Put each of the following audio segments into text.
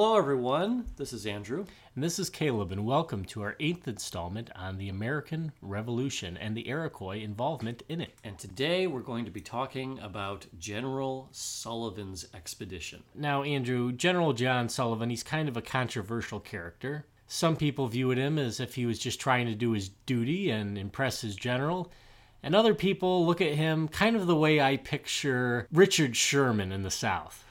Hello, everyone. This is Andrew. And this is Caleb, and welcome to our 8th installment on the American Revolution and the Iroquois involvement in it. And today we're going to be talking about General Sullivan's expedition. Now, Andrew, General John Sullivan, he's kind of a controversial character. Some people viewed him as if he was just trying to do his duty and impress his general. And other people look at him kind of the way I picture Richard Sherman in the South.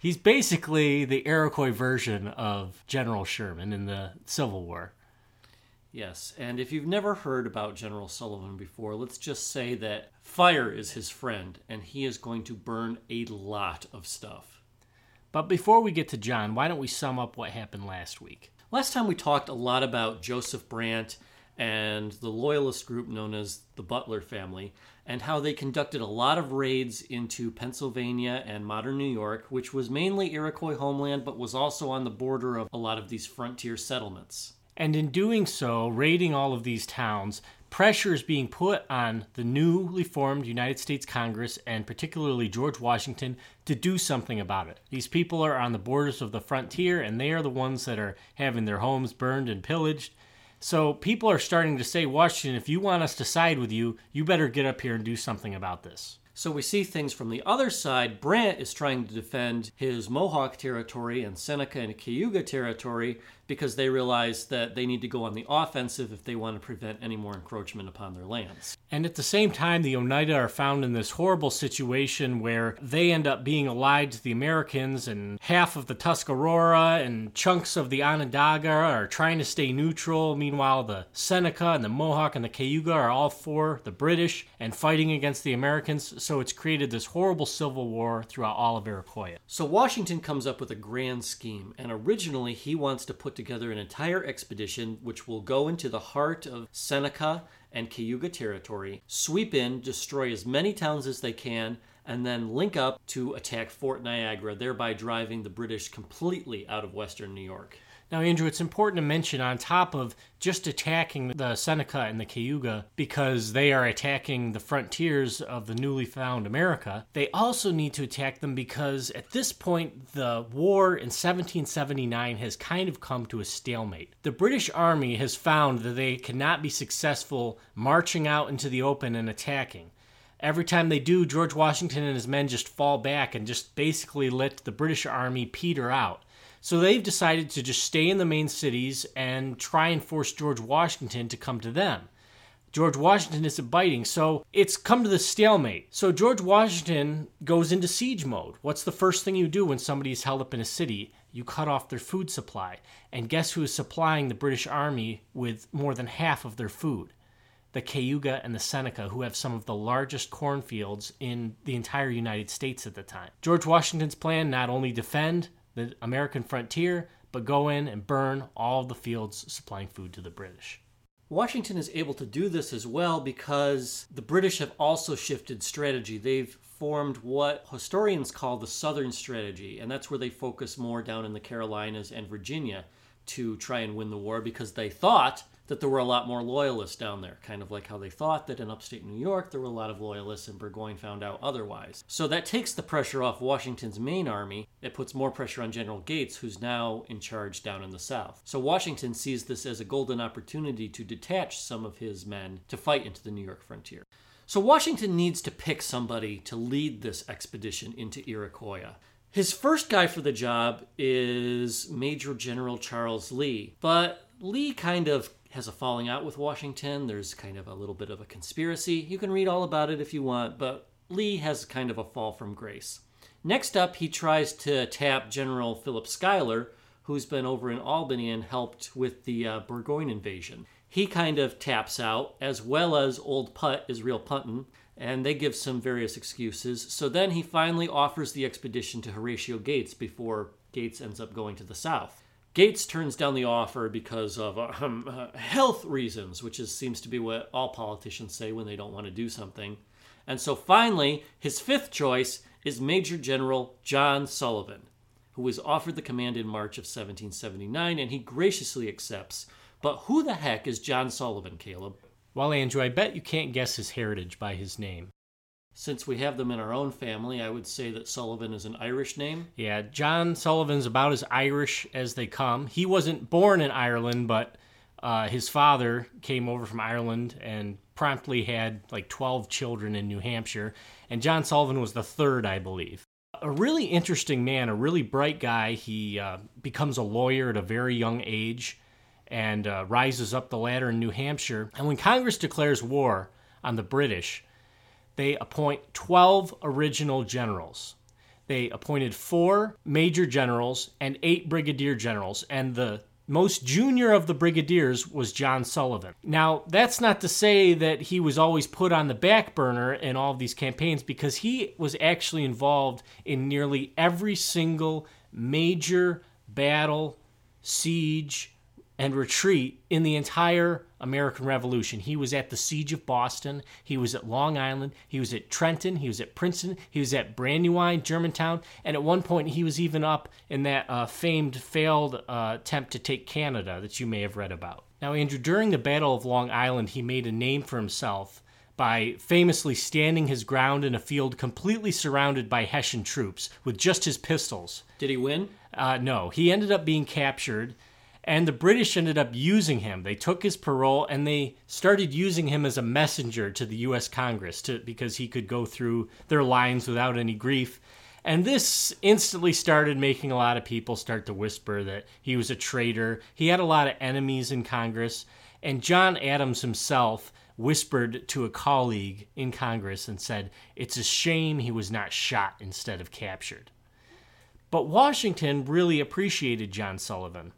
He's basically the Iroquois version of General Sherman in the Civil War. Yes, and if you've never heard about General Sullivan before, let's just say that fire is his friend, and he is going to burn a lot of stuff. But before we get to John, why don't we sum up what happened last week? Last time we talked a lot about Joseph Brant and the loyalist group known as the Butler family, and how they conducted a lot of raids into Pennsylvania and modern New York, which was mainly Iroquois homeland, but was also on the border of a lot of these frontier settlements. And in doing so, raiding all of these towns, pressure is being put on the newly formed United States Congress, and particularly George Washington, to do something about it. These people are on the borders of the frontier, and they are the ones that are having their homes burned and pillaged. So people are starting to say, Washington, if you want us to side with you, you better get up here and do something about this. So we see things from the other side. Brant is trying to defend his Mohawk territory and Seneca and Cayuga territory because they realize that they need to go on the offensive if they want to prevent any more encroachment upon their lands. And at the same time, the Oneida are found in this horrible situation where they end up being allied to the Americans, and half of the Tuscarora and chunks of the Onondaga are trying to stay neutral. Meanwhile, the Seneca and the Mohawk and the Cayuga are all for the British and fighting against the Americans. So it's created this horrible civil war throughout all of Iroquoia. So Washington comes up with a grand scheme, and originally he wants to put together an entire expedition which will go into the heart of Seneca and Cayuga territory, sweep in, destroy as many towns as they can, and then link up to attack Fort Niagara, thereby driving the British completely out of western New York. Now, Andrew, it's important to mention, on top of just attacking the Seneca and the Cayuga because they are attacking the frontiers of the newly found America, they also need to attack them because at this point, the war in 1779 has kind of come to a stalemate. The British Army has found that they cannot be successful marching out into the open and attacking. Every time they do, George Washington and his men just fall back and just basically let the British Army peter out. So they've decided to just stay in the main cities and try and force George Washington to come to them. George Washington isn't biting, so it's come to the stalemate. So George Washington goes into siege mode. What's the first thing you do when somebody is held up in a city? You cut off their food supply. And guess who is supplying the British Army with more than half of their food? The Cayuga and the Seneca, who have some of the largest cornfields in the entire United States at the time. George Washington's plan, not only defend the American frontier, but go in and burn all the fields supplying food to the British. Washington is able to do this as well because the British have also shifted strategy. They've formed what historians call the Southern Strategy, and that's where they focus more down in the Carolinas and Virginia to try and win the war, because they thought that there were a lot more loyalists down there, kind of like how they thought that in upstate New York there were a lot of loyalists, and Burgoyne found out otherwise. So that takes the pressure off Washington's main army. It puts more pressure on General Gates, who's now in charge down in the South. So Washington sees this as a golden opportunity to detach some of his men to fight into the New York frontier. So Washington needs to pick somebody to lead this expedition into Iroquoia. His first guy for the job is Major General Charles Lee, but Lee kind of has a falling out with Washington. There's kind of a little bit of a conspiracy. You can read all about it if you want, but Lee has kind of a fall from grace. Next up, he tries to tap General Philip Schuyler, who's been over in Albany and helped with the Burgoyne invasion. He kind of taps out, as well as Old Putt, Israel Putnam, and they give some various excuses. So then he finally offers the expedition to Horatio Gates before Gates ends up going to the South. Gates turns down the offer because of health reasons, which seems to be what all politicians say when they don't want to do something. And so finally, his fifth choice is Major General John Sullivan, who was offered the command in March of 1779, and he graciously accepts. But who the heck is John Sullivan, Caleb? Well, Andrew, I bet you can't guess his heritage by his name. Since we have them in our own family, I would say that Sullivan is an Irish name. Yeah, John Sullivan's about as Irish as they come. He wasn't born in Ireland, but his father came over from Ireland and promptly had like 12 children in New Hampshire. And John Sullivan was the third, I believe. A really interesting man, a really bright guy. He becomes a lawyer at a very young age and rises up the ladder in New Hampshire. And when Congress declares war on the British, they appoint 12 original generals. They appointed 4 major generals and 8 brigadier generals, and the most junior of the brigadiers was John Sullivan. Now, that's not to say that he was always put on the back burner in all of these campaigns, because he was actually involved in nearly every single major battle, siege, and retreat in the entire American Revolution. He was at the Siege of Boston. He was at Long Island. He was at Trenton. He was at Princeton. He was at Brandywine, Germantown. And at one point, he was even up in that famed failed attempt to take Canada that you may have read about. Now, Andrew, during the Battle of Long Island, he made a name for himself by famously standing his ground in a field completely surrounded by Hessian troops with just his pistols. Did he win? No. He ended up being captured. And the British ended up using him. They took his parole, and they started using him as a messenger to the U.S. Congress because he could go through their lines without any grief. And this instantly started making a lot of people start to whisper that he was a traitor. He had a lot of enemies in Congress. And John Adams himself whispered to a colleague in Congress and said, "It's a shame he was not shot instead of captured." But Washington really appreciated John Sullivan.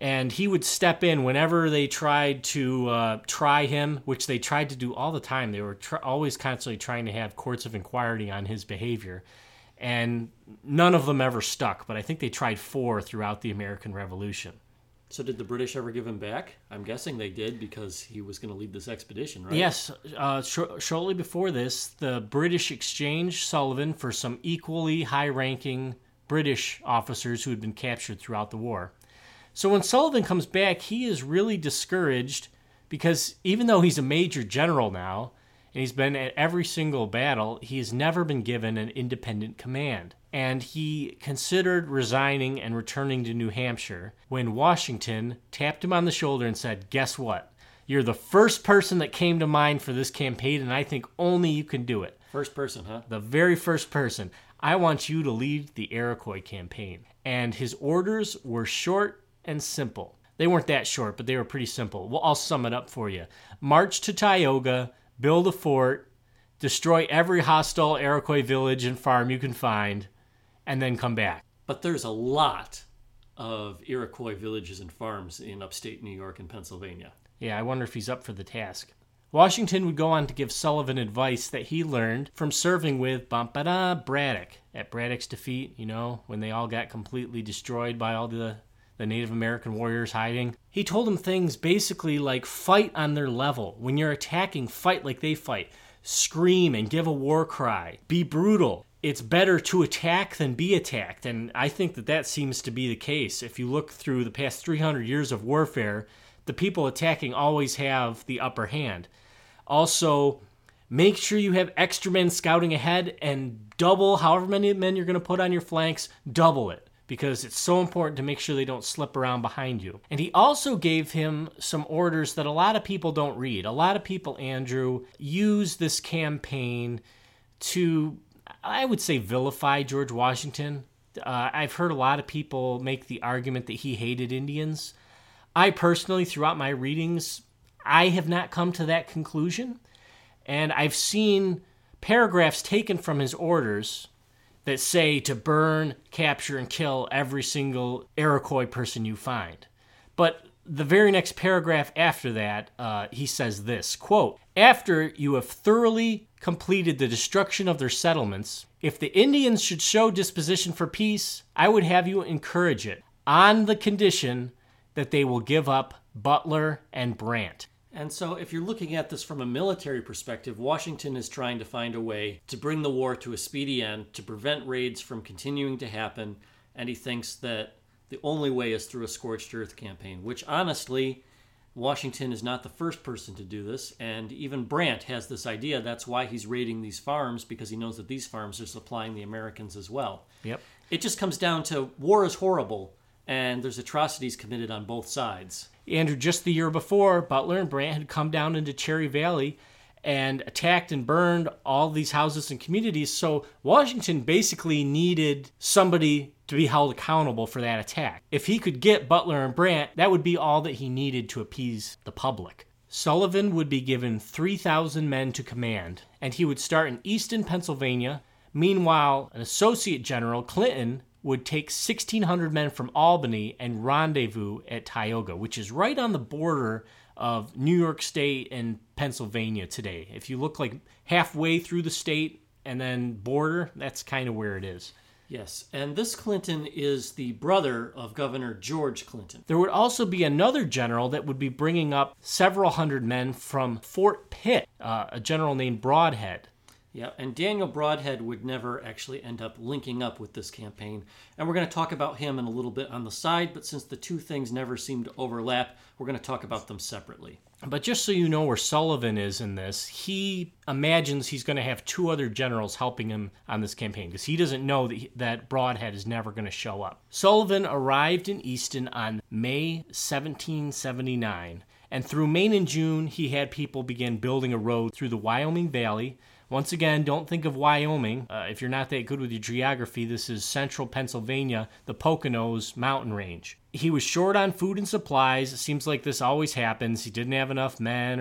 And he would step in whenever they tried to try him, which they tried to do all the time. They were always constantly trying to have courts of inquiry on his behavior. And none of them ever stuck, but I think they tried 4 throughout the American Revolution. So did the British ever give him back? I'm guessing they did, because he was going to lead this expedition, right? Yes. Shortly before this, the British exchanged Sullivan for some equally high-ranking British officers who had been captured throughout the war. So when Sullivan comes back, he is really discouraged, because even though he's a major general now, and he's been at every single battle, he has never been given an independent command. And he considered resigning and returning to New Hampshire when Washington tapped him on the shoulder and said, "Guess what? You're the first person that came to mind for this campaign, and I think only you can do it." First person, huh? The very first person. "I want you to lead the Iroquois campaign." And his orders were short and simple. They weren't that short, but they were pretty simple. Well, I'll sum it up for you. March to Cayuga, build a fort, destroy every hostile Iroquois village and farm you can find, and then come back. But there's a lot of Iroquois villages and farms in upstate New York and Pennsylvania. Yeah, I wonder if he's up for the task. Washington would go on to give Sullivan advice that he learned from serving with Braddock. At Braddock's defeat, you know, when they all got completely destroyed by all the Native American warriors hiding. He told them things basically like, fight on their level. When you're attacking, fight like they fight. Scream and give a war cry. Be brutal. It's better to attack than be attacked. And I think that that seems to be the case. If you look through the past 300 years of warfare, the people attacking always have the upper hand. Also, make sure you have extra men scouting ahead, and double however many men you're going to put on your flanks, double it, because it's so important to make sure they don't slip around behind you. And he also gave him some orders that a lot of people don't read. A lot of people, Andrew, use this campaign to, I would say, vilify George Washington. I've heard a lot of people make the argument that he hated Indians. I personally, throughout my readings, I have not come to that conclusion. And I've seen paragraphs taken from his orders that say to burn, capture, and kill every single Iroquois person you find. But the very next paragraph after that, he says this, quote, "After you have thoroughly completed the destruction of their settlements, if the Indians should show disposition for peace, I would have you encourage it, on the condition that they will give up Butler and Brant." And so if you're looking at this from a military perspective, Washington is trying to find a way to bring the war to a speedy end, to prevent raids from continuing to happen, and he thinks that the only way is through a scorched earth campaign, which honestly Washington is not the first person to do this, and even Brant has this idea. That's why he's raiding these farms, because he knows that these farms are supplying the Americans as well. Yep. It just comes down to war is horrible, and there's atrocities committed on both sides. Andrew, just the year before, Butler and Brant had come down into Cherry Valley and attacked and burned all these houses and communities, so Washington basically needed somebody to be held accountable for that attack. If he could get Butler and Brant, that would be all that he needed to appease the public. Sullivan would be given 3,000 men to command, and he would start in eastern Pennsylvania. Meanwhile, an associate general, Clinton, would take 1,600 men from Albany and rendezvous at Tioga, which is right on the border of New York State and Pennsylvania today. If you look like halfway through the state and then border, that's kind of where it is. Yes, and this Clinton is the brother of Governor George Clinton. There would also be another general that would be bringing up several hundred men from Fort Pitt, a general named Broadhead. Yeah, and Daniel Broadhead would never actually end up linking up with this campaign. And we're going to talk about him in a little bit on the side, but since the two things never seem to overlap, we're going to talk about them separately. But just so you know where Sullivan is in this, he imagines he's going to have two other generals helping him on this campaign, because he doesn't know that Broadhead is never going to show up. Sullivan arrived in Easton on May 1779, and through Maine and June, he had people begin building a road through the Wyoming Valley. Once again, don't think of Wyoming. If you're not that good with your geography, this is central Pennsylvania, the Poconos mountain range. He was short on food and supplies. It seems like this always happens. He didn't have enough men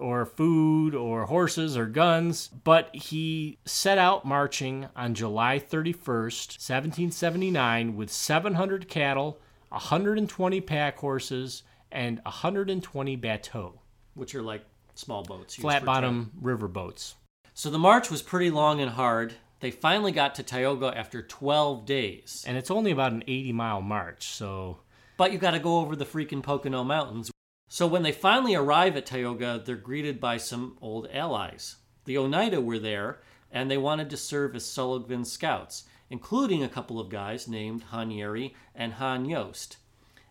or food or horses or guns, but he set out marching on July 31st, 1779 with 700 cattle, 120 pack horses, and 120 bateaux. Which are like small boats. Flat bottom river boats. So the march was pretty long and hard. They finally got to Tioga after 12 days. And it's only about an 80-mile march, so... But you got to go over the freaking Pocono Mountains. So when they finally arrive at Tioga, they're greeted by some old allies. The Oneida were there, and they wanted to serve as Sullivan's scouts, including a couple of guys named Han Yerry and Han Yost.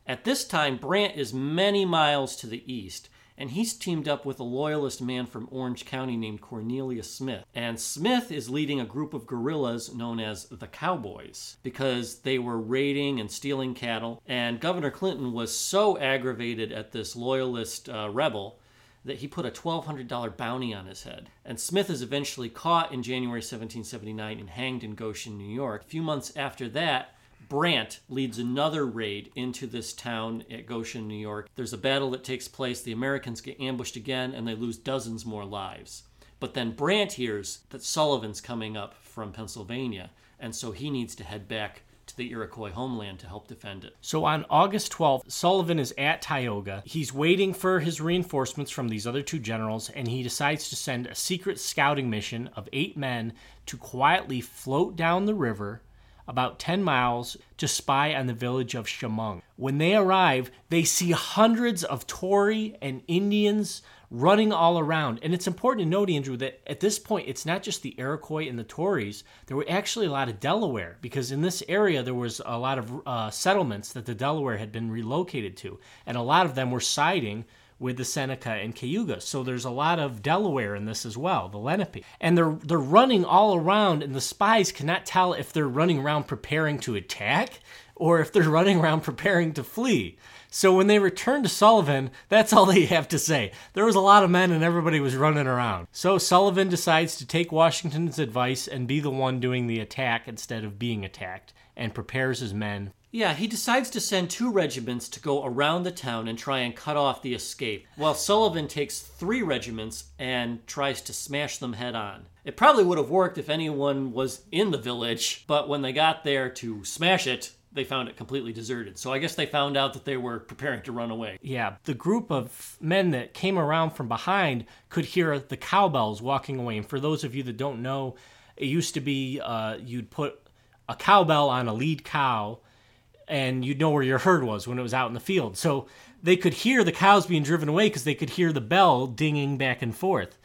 At this time, Brant is many miles to the east, and he's teamed up with a loyalist man from Orange County named Cornelius Smith. And Smith is leading a group of guerrillas known as the Cowboys, because they were raiding and stealing cattle. And Governor Clinton was so aggravated at this loyalist rebel that he put a $1,200 bounty on his head. And Smith is eventually caught in January 1779 and hanged in Goshen, New York. A few months after that, Brant leads another raid into this town at Goshen, New York. There's a battle that takes place. The Americans get ambushed again, and they lose dozens more lives. But then Brant hears that Sullivan's coming up from Pennsylvania, and so he needs to head back to the Iroquois homeland to help defend it. So on August 12th, Sullivan is at Tioga. He's waiting for his reinforcements from these other two generals, and he decides to send a secret scouting mission of 8 men to quietly float down the river about 10 miles to spy on the village of Chemung. When they arrive, they see hundreds of Tory and Indians running all around. And it's important to note, Andrew, that at this point, it's not just the Iroquois and the Tories. There were actually a lot of Delaware, because in this area, there was a lot of settlements that the Delaware had been relocated to. And a lot of them were siding with the Seneca and Cayuga. So there's a lot of Delaware in this as well, the Lenape. And they're running all around, and the spies cannot tell if they're running around preparing to attack or if they're running around preparing to flee. So when they return to Sullivan, that's all they have to say. There was a lot of men and everybody was running around. So Sullivan decides to take Washington's advice and be the one doing the attack instead of being attacked, and prepares his men. Yeah, he decides to send 2 regiments to go around the town and try and cut off the escape, while Sullivan takes 3 regiments and tries to smash them head on. It probably would have worked if anyone was in the village, but when they got there to smash it, they found it completely deserted. So I guess they found out that they were preparing to run away. Yeah, the group of men that came around from behind could hear the cowbells walking away. And for those of you that don't know, it used to be you'd put a cowbell on a lead cow, and you'd know where your herd was when it was out in the field. So they could hear the cows being driven away because they could hear the bell dinging back and forth.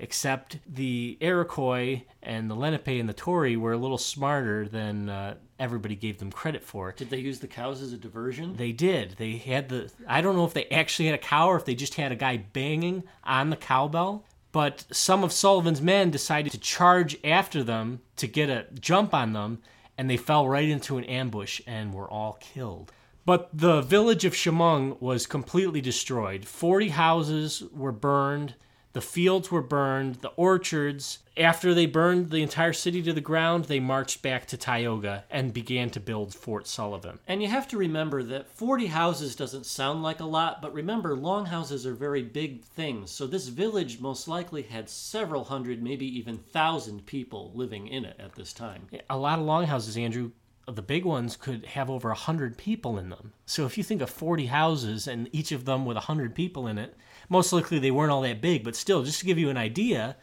except the Iroquois and the Lenape and the Tory were a little smarter than everybody gave them credit for. Did they use the cows as a diversion? They did. They had the... I don't know if they actually had a cow or if they just had a guy banging on the cowbell, but some of Sullivan's men decided to charge after them to get a jump on them, and they fell right into an ambush and were all killed. But the village of Chemung was completely destroyed. 40 houses were burned. The fields were burned. The orchards. After they burned the entire city to the ground, they marched back to Tioga and began to build Fort Sullivan. And you have to remember that 40 houses doesn't sound like a lot, but remember, longhouses are very big things. So this village most likely had several hundred, maybe even thousand people living in it at this time. A lot of longhouses, Andrew. The big ones could have over 100 people in them. So if you think of 40 houses and each of them with 100 people in it, most likely they weren't all that big, but still, just to give you an idea,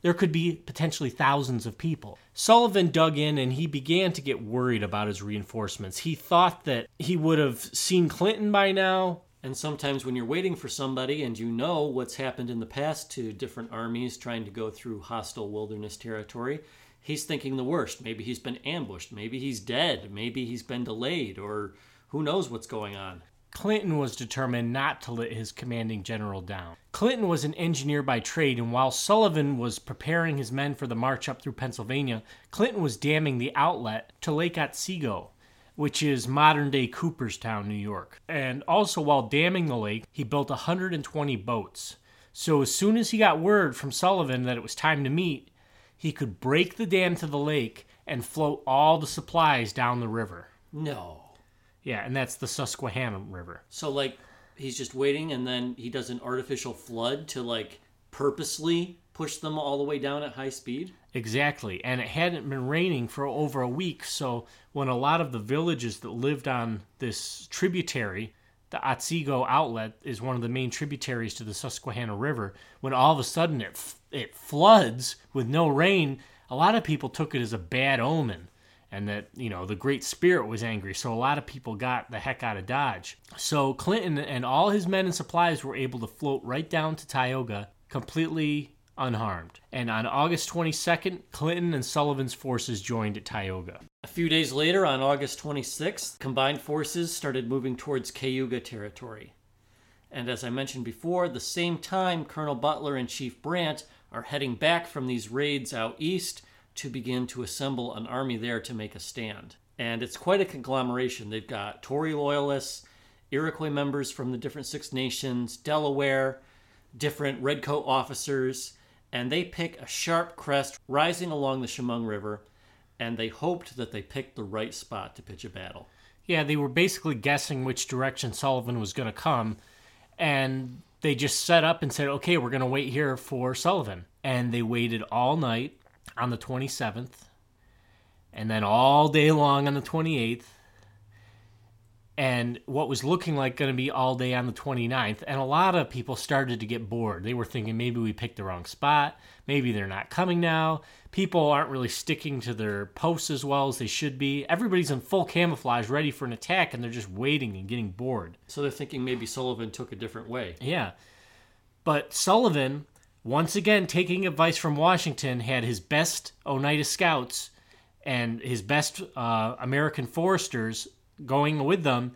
there could be potentially thousands of people. Sullivan dug in and he began to get worried about his reinforcements. He thought that he would have seen Clinton by now. And sometimes when you're waiting for somebody and you know what's happened in the past to different armies trying to go through hostile wilderness territory, he's thinking the worst. Maybe he's been ambushed. Maybe he's dead. Maybe he's been delayed, or who knows what's going on. Clinton was determined not to let his commanding general down. Clinton was an engineer by trade, and while Sullivan was preparing his men for the march up through Pennsylvania, Clinton was damming the outlet to Lake Otsego, which is modern-day Cooperstown, New York. And also, while damming the lake, he built 120 boats. So as soon as he got word from Sullivan that it was time to meet, he could break the dam to the lake and float all the supplies down the river. No. Yeah, and that's the Susquehanna River. So, like, he's just waiting, and then he does an artificial flood to, like, purposely push them all the way down at high speed? Exactly, and it hadn't been raining for over a week, so when a lot of the villages that lived on this tributary, the Otsego outlet is one of the main tributaries to the Susquehanna River, when all of a sudden it floods with no rain, a lot of people took it as a bad omen and that, you know, the Great Spirit was angry. So a lot of people got the heck out of Dodge. So Clinton and all his men and supplies were able to float right down to Tioga completely unharmed. And on August 22nd, Clinton and Sullivan's forces joined at Tioga. A few days later, on August 26th, combined forces started moving towards Cayuga territory. And as I mentioned before, the same time, Colonel Butler and Chief Brant are heading back from these raids out east to begin to assemble an army there to make a stand. And it's quite a conglomeration. They've got Tory loyalists, Iroquois members from the different Six Nations, Delaware, different Redcoat officers, and they pick a sharp crest rising along the Chemung River, and they hoped that they picked the right spot to pitch a battle. Yeah, they were basically guessing which direction Sullivan was going to come, and they just set up and said, okay, we're going to wait here for Sullivan. And they waited all night on the 27th, and then all day long on the 28th, and what was looking like going to be all day on the 29th, and a lot of people started to get bored. They were thinking, maybe we picked the wrong spot. Maybe they're not coming now. People aren't really sticking to their posts as well as they should be. Everybody's in full camouflage, ready for an attack, and they're just waiting and getting bored. So they're thinking maybe Sullivan took a different way. Yeah. But Sullivan, once again, taking advice from Washington, had his best Oneida scouts and his best American foresters going with them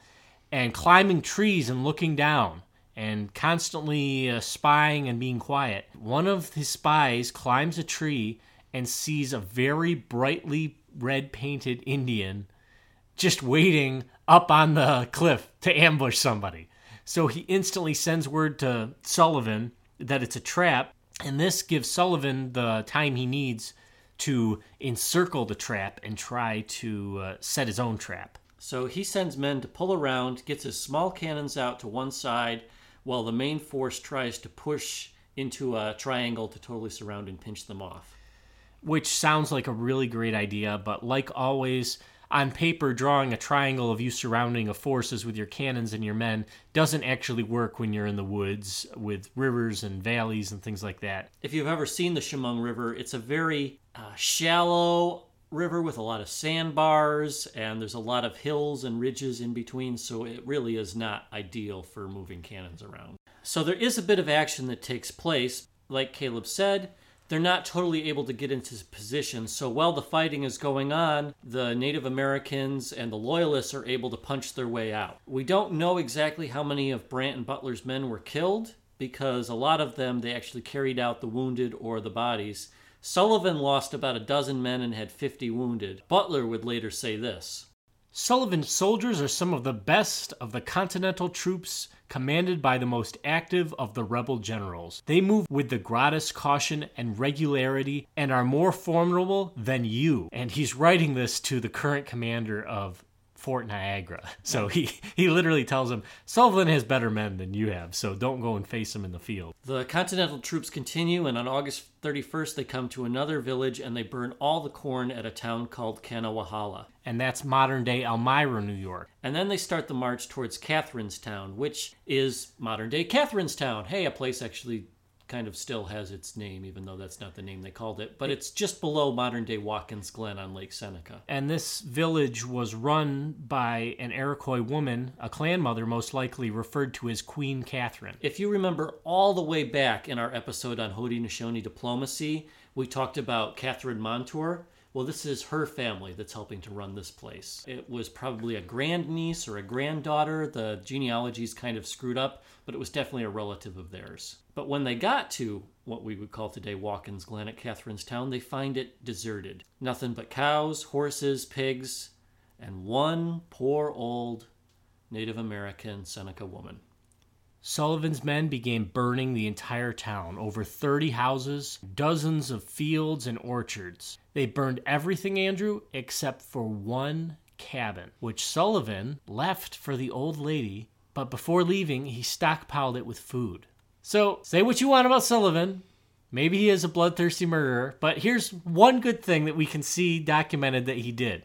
and climbing trees and looking down and constantly spying and being quiet. One of his spies climbs a tree and sees a very brightly red painted Indian just waiting up on the cliff to ambush somebody. So he instantly sends word to Sullivan that it's a trap, and this gives Sullivan the time he needs to encircle the trap and try to set his own trap. So he sends men to pull around, gets his small cannons out to one side, while the main force tries to push into a triangle to totally surround and pinch them off. Which sounds like a really great idea, but like always, on paper, drawing a triangle of you surrounding a force with your cannons and your men doesn't actually work when you're in the woods with rivers and valleys and things like that. If you've ever seen the Chemung River, it's a very shallow river with a lot of sandbars, and there's a lot of hills and ridges in between, so it really is not ideal for moving cannons around. So there is a bit of action that takes place. like Caleb said, they're not totally able to get into position. So while the fighting is going on, the Native Americans and the Loyalists are able to punch their way out. We don't know exactly how many of Brant and Butler's men were killed, because a lot of them, they actually carried out the wounded or the bodies. Sullivan lost about a dozen men and had 50 wounded. Butler would later say this: Sullivan's soldiers are some of the best of the Continental troops, commanded by the most active of the rebel generals. They move with the greatest caution and regularity and are more formidable than you. And he's writing this to the current commander of Fort Niagara. So he literally tells him, Sullivan has better men than you have, so don't go and face him in the field. The Continental troops continue, and on August 31st, they come to another village, and they burn all the corn at a town called Canawahala. And that's modern-day Elmira, New York. And then they start the march towards Catherine's Town, which is modern-day Catherine's Town. Hey, a place actually kind of still has its name, even though that's not the name they called it. But it's just below modern-day Watkins Glen on Lake Seneca. And this village was run by an Iroquois woman, a clan mother most likely, referred to as Queen Catherine. If you remember all the way back in our episode on Haudenosaunee diplomacy, we talked about Catherine Montour. Well, this is her family that's helping to run this place. It was probably a grandniece or a granddaughter. The genealogy's kind of screwed up, but it was definitely a relative of theirs. But when they got to what we would call today Watkins Glen at Catherine's Town, they find it deserted. Nothing but cows, horses, pigs, and one poor old Native American Seneca woman. Sullivan's men began burning the entire town, over 30 houses, dozens of fields and orchards. They burned everything, Andrew, except for one cabin, which Sullivan left for the old lady, but before leaving, he stockpiled it with food. So, say what you want about Sullivan. Maybe he is a bloodthirsty murderer, but here's one good thing that we can see documented that he did.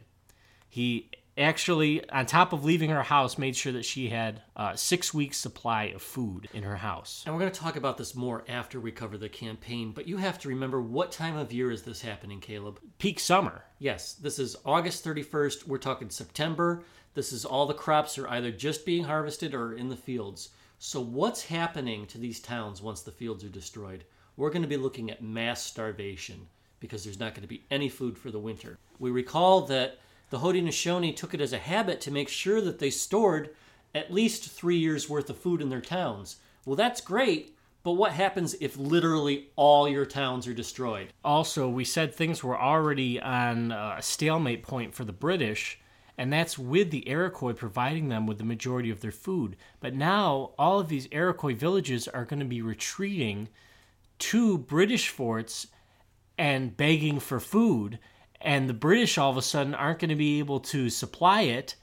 He actually, on top of leaving her house, made sure that she had 6 weeks' supply of food in her house. And we're going to talk about this more after we cover the campaign, but you have to remember, what time of year is this happening, Caleb? Peak summer. Yes, this is August 31st. We're talking September. This is all the crops are either just being harvested or in the fields. So what's happening to these towns once the fields are destroyed? We're going to be looking at mass starvation, because there's not going to be any food for the winter. We recall that the Haudenosaunee took it as a habit to make sure that they stored at least 3 years' worth of food in their towns. Well, that's great, but what happens if literally all your towns are destroyed? Also, we said things were already on a stalemate point for the British, and that's with the Iroquois providing them with the majority of their food. But now, all of these Iroquois villages are going to be retreating to British forts and begging for food. And the British all of a sudden aren't going to be able to supply it.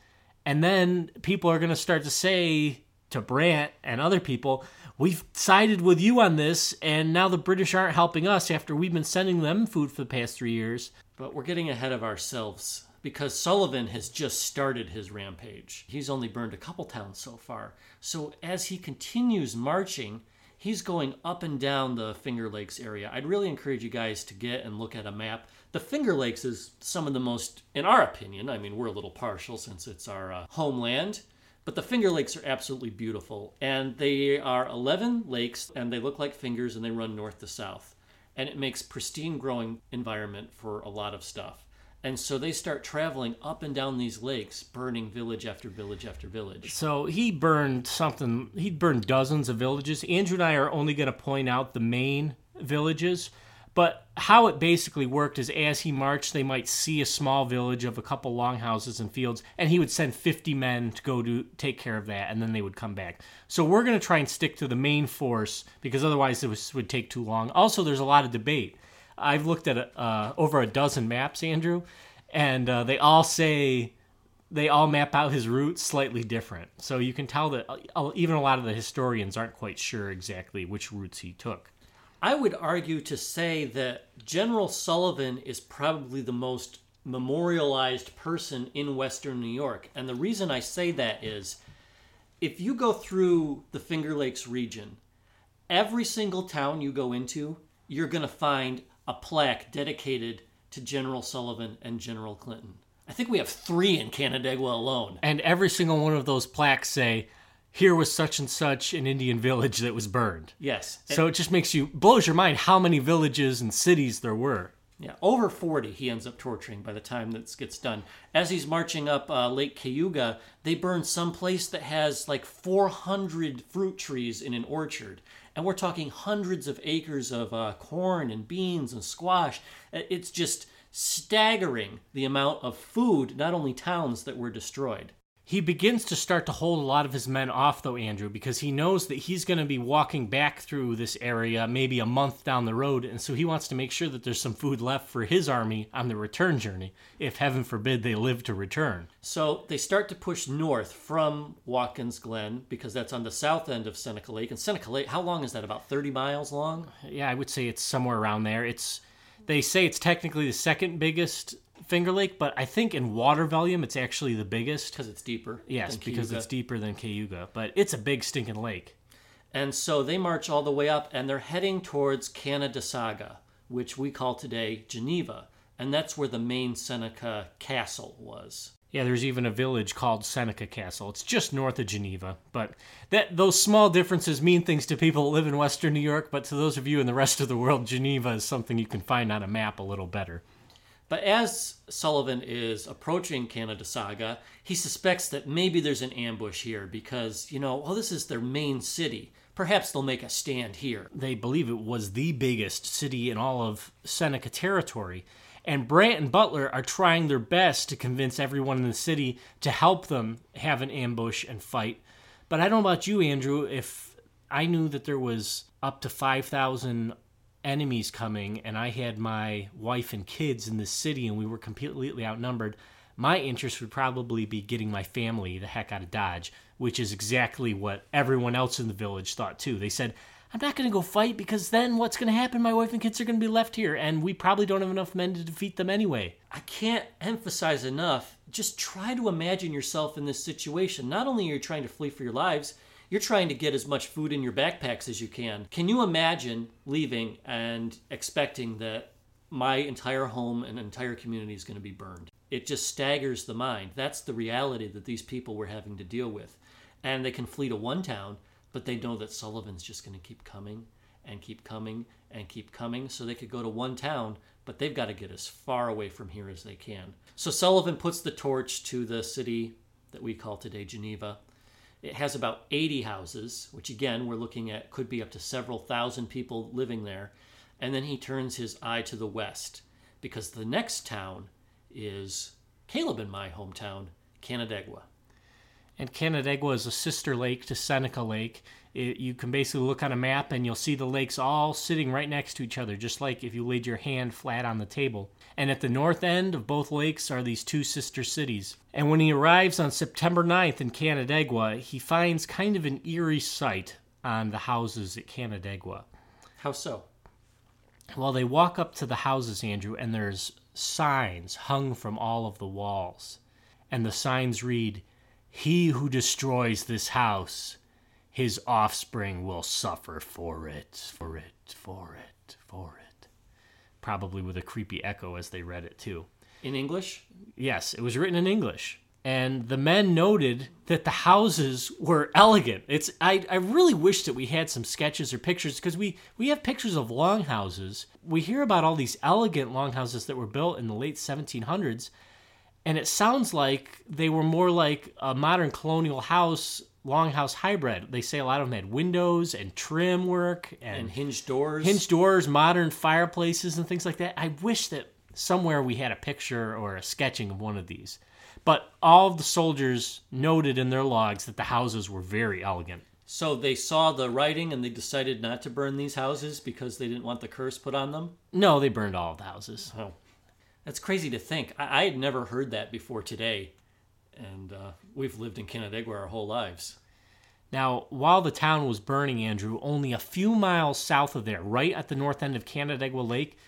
And then people are going to start to say to Brant and other people, we've sided with you on this, and now the British aren't helping us after we've been sending them food for the past 3 years. But we're getting ahead of ourselves, because Sullivan has just started his rampage. He's only burned a couple towns so far. So as he continues marching, he's going up and down the Finger Lakes area. I'd really encourage you guys to get and look at a map. The Finger Lakes is some of the most, in our opinion, I mean, we're a little partial since it's our homeland, but the Finger Lakes are absolutely beautiful. And they are 11 lakes, and they look like fingers, and they run north to south. And it makes pristine growing environment for a lot of stuff. And so they start traveling up and down these lakes, burning village after village after village. So he burned dozens of villages. Andrew and I are only going to point out the main villages. But how it basically worked is, as he marched, they might see a small village of a couple longhouses and fields, and he would send 50 men to go to take care of that, and then they would come back. So we're going to try and stick to the main force, because otherwise this would take too long. Also, there's a lot of debate. I've looked at over a dozen maps, Andrew, and they all map out his route slightly different. So you can tell that even a lot of the historians aren't quite sure exactly which routes he took. I would argue to say that General Sullivan is probably the most memorialized person in Western New York. And the reason I say that is, if you go through the Finger Lakes region, every single town you go into, you're going to find a plaque dedicated to General Sullivan and General Clinton. I think we have 3 in Canandaigua alone. And every single one of those plaques say, here was such and such an Indian village that was burned. Yes. So it just blows your mind how many villages and cities there were. Yeah, over 40 he ends up torturing by the time this gets done. As he's marching up Lake Cayuga, they burn some place that has like 400 fruit trees in an orchard. And we're talking hundreds of acres of corn and beans and squash. It's just staggering the amount of food, not only towns, that were destroyed. He begins to start to hold a lot of his men off, though, Andrew, because he knows that he's going to be walking back through this area maybe a month down the road, and so he wants to make sure that there's some food left for his army on the return journey, if heaven forbid they live to return. So they start to push north from Watkins Glen, because that's on the south end of Seneca Lake. And Seneca Lake, how long is that? About 30 miles long? Yeah, I would say it's somewhere around there. They say it's technically the second biggest Finger Lake, but I think in water volume it's actually the biggest because it's deeper. Yes, because it's deeper than Cayuga, but it's a big stinking lake. And so they march all the way up, and they're heading towards Canandaigua, which we call today Geneva, and that's where the main Seneca Castle was. Yeah, there's even a village called Seneca Castle. It's just north of Geneva, but those small differences mean things to people that live in Western New York, but to those of you in the rest of the world, Geneva is something you can find on a map a little better. But as Sullivan is approaching Canandaigua, he suspects that maybe there's an ambush here because, this is their main city. Perhaps they'll make a stand here. They believe it was the biggest city in all of Seneca territory. And Brant and Butler are trying their best to convince everyone in the city to help them have an ambush and fight. But I don't know about you, Andrew, if I knew that there was up to 5,000 enemies coming, and I had my wife and kids in this city, and we were completely outnumbered, my interest would probably be getting my family the heck out of Dodge, which is exactly what everyone else in the village thought, too. They said, I'm not going to go fight, because then what's going to happen? My wife and kids are going to be left here, and we probably don't have enough men to defeat them anyway. I can't emphasize enough, just try to imagine yourself in this situation. Not only are you trying to flee for your lives, you're trying to get as much food in your backpacks as you can. Can you imagine leaving and expecting that my entire home and entire community is going to be burned? It just staggers the mind. That's the reality that these people were having to deal with. And they can flee to one town, but they know that Sullivan's just going to keep coming and keep coming and keep coming. So they could go to one town, but they've got to get as far away from here as they can. So Sullivan puts the torch to the city that we call today Geneva. It has about 80 houses, which again, we're looking at could be up to several thousand people living there. And then he turns his eye to the west, because the next town is Caleb and my hometown, Canandaigua. And Canandaigua is a sister lake to Seneca Lake. You can basically look on a map and you'll see the lakes all sitting right next to each other, just like if you laid your hand flat on the table. And at the north end of both lakes are these two sister cities. And when he arrives on September 9th in Canandaigua, he finds kind of an eerie sight on the houses at Canandaigua. How so? Well, they walk up to the houses, Andrew, and there's signs hung from all of the walls. And the signs read, "He who destroys this house, his offspring will suffer for it. Probably with a creepy echo as they read it, too. In English? Yes, it was written in English. And the men noted that the houses were elegant. I really wish that we had some sketches or pictures, because we have pictures of longhouses. We hear about all these elegant longhouses that were built in the late 1700s, and it sounds like they were more like a modern colonial house, longhouse hybrid. They say a lot of them had windows and trim work. And hinged doors, modern fireplaces and things like that. I wish that somewhere we had a picture or a sketching of one of these. But all of the soldiers noted in their logs that the houses were very elegant. So they saw the writing and they decided not to burn these houses because they didn't want the curse put on them? No, they burned all of the houses. Oh. That's crazy to think. I had never heard that before today, and we've lived in Canandaigua our whole lives. Now, while the town was burning, Andrew, only a few miles south of there, right at the north end of Canandaigua Lake,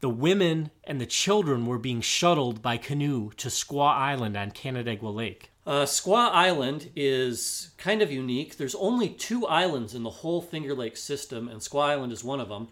the women and the children were being shuttled by canoe to Squaw Island on Canandaigua Lake. Squaw Island is kind of unique. There's only two islands in the whole Finger Lakes system, and Squaw Island is one of them.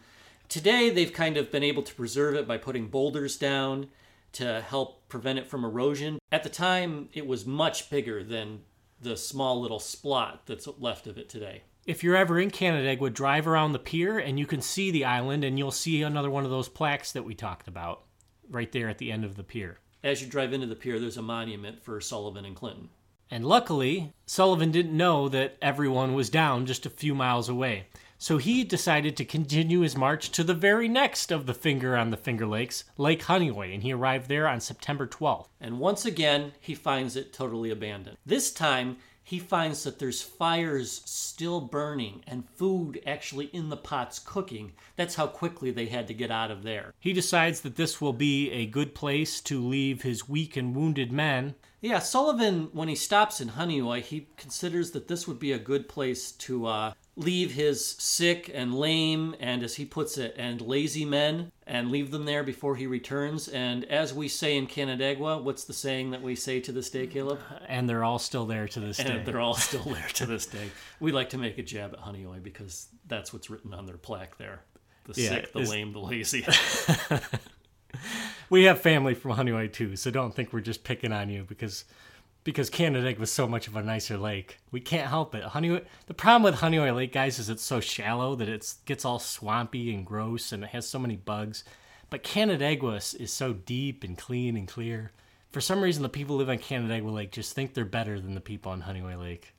Today, they've kind of been able to preserve it by putting boulders down to help prevent it from erosion. At the time, it was much bigger than the small little splot that's left of it today. If you're ever in Canandaigua, drive around the pier and you can see the island, and you'll see another one of those plaques that we talked about right there at the end of the pier. As you drive into the pier, there's a monument for Sullivan and Clinton. And luckily, Sullivan didn't know that everyone was down just a few miles away. So he decided to continue his march to the very next of the finger on the Finger Lakes, Lake Honeyway, and he arrived there on September 12th. And once again, he finds it totally abandoned. This time, he finds that there's fires still burning and food actually in the pots cooking. That's how quickly they had to get out of there. He decides that this will be a good place to leave his weak and wounded men. Yeah, Sullivan, when he stops in Honeyway, he considers that this would be a good place to leave his sick and lame, and as he puts it, and lazy men, and leave them there before he returns. And as we say in Canandaigua, what's the saying that we say to this day, Caleb? And they're all still there to this day. And they're all still there to this day. We like to make a jab at Honeyoy because that's what's written on their plaque there. The sick, the lame, the lazy. We have family from Honeyoy too, so don't think we're just picking on you because Canandaigua was so much of a nicer lake. We can't help it. The problem with Honeyoy Lake, guys, is it's so shallow that it gets all swampy and gross, and it has so many bugs. But Canandaigua is so deep and clean and clear. For some reason, the people who live on Canandaigua Lake just think they're better than the people on Honeyoy Lake.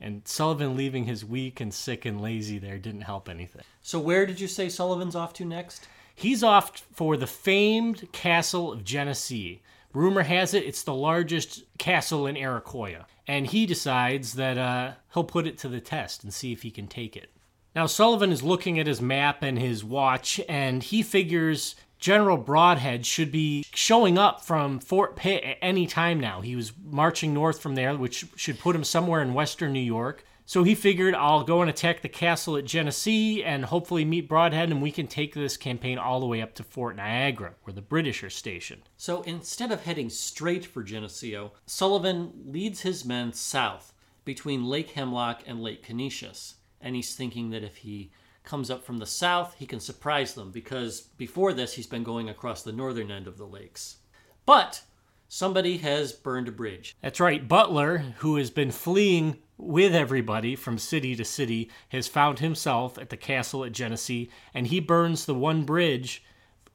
And Sullivan leaving his weak and sick and lazy there didn't help anything. So where did you say Sullivan's off to next? He's off for the famed castle of Genesee. Rumor has it, it's the largest castle in Iroquoia. And he decides that he'll put it to the test and see if he can take it. Now, Sullivan is looking at his map and his watch, and he figures General Broadhead should be showing up from Fort Pitt at any time now. He was marching north from there, which should put him somewhere in western New York. So he figured, I'll go and attack the castle at Genesee and hopefully meet Broadhead, and we can take this campaign all the way up to Fort Niagara, where the British are stationed. So instead of heading straight for Geneseo, Sullivan leads his men south between Lake Hemlock and Lake Canisius. And he's thinking that if he comes up from the south, he can surprise them, because before this, he's been going across the northern end of the lakes. But somebody has burned a bridge. That's right. Butler, who has been fleeing with everybody from city to city, has found himself at the castle at Genesee, and he burns the one bridge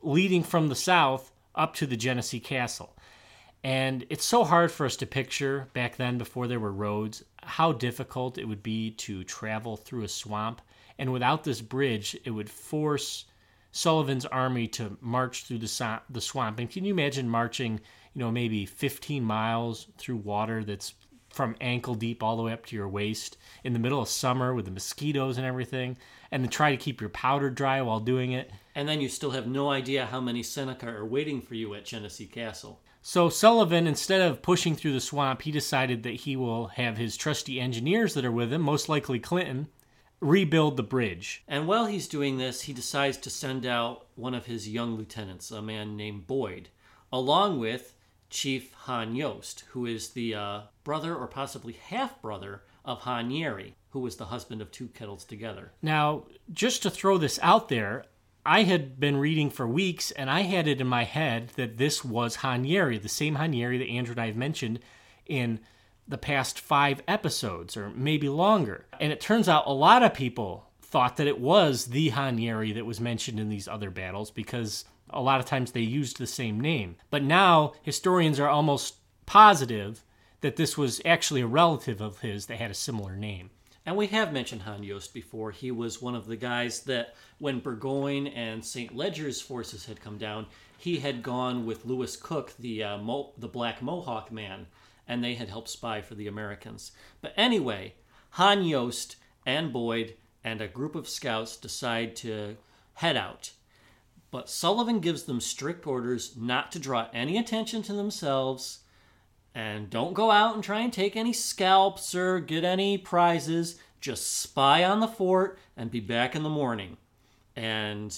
leading from the south up to the Genesee castle. And it's so hard for us to picture back then, before there were roads, how difficult it would be to travel through a swamp. And without this bridge, it would force Sullivan's army to march through the swamp. And can you imagine marching, maybe 15 miles through water that's from ankle deep all the way up to your waist in the middle of summer with the mosquitoes and everything, and then try to keep your powder dry while doing it? And then you still have no idea how many Seneca are waiting for you at Genesee Castle. So Sullivan, instead of pushing through the swamp, he decided that he will have his trusty engineers that are with him, most likely Clinton, rebuild the bridge. And while he's doing this, he decides to send out one of his young lieutenants, a man named Boyd, along with Chief Han Yost, who is the brother or possibly half-brother of Han Yerry, who was the husband of Two Kettles Together. Now, just to throw this out there, I had been reading for weeks, and I had it in my head that this was Han Yerry, the same Han Yerry that Andrew and I have mentioned in the past 5 episodes, or maybe longer. And it turns out a lot of people thought that it was the Han Yerry that was mentioned in these other battles, because a lot of times they used the same name. But now historians are almost positive that this was actually a relative of his that had a similar name. And we have mentioned Han Yost before. He was one of the guys that when Burgoyne and St. Leger's forces had come down, he had gone with Lewis Cook, the Black Mohawk man, and they had helped spy for the Americans. But anyway, Han Yost and Boyd and a group of scouts decide to head out. But Sullivan gives them strict orders not to draw any attention to themselves and don't go out and try and take any scalps or get any prizes. Just spy on the fort and be back in the morning. And,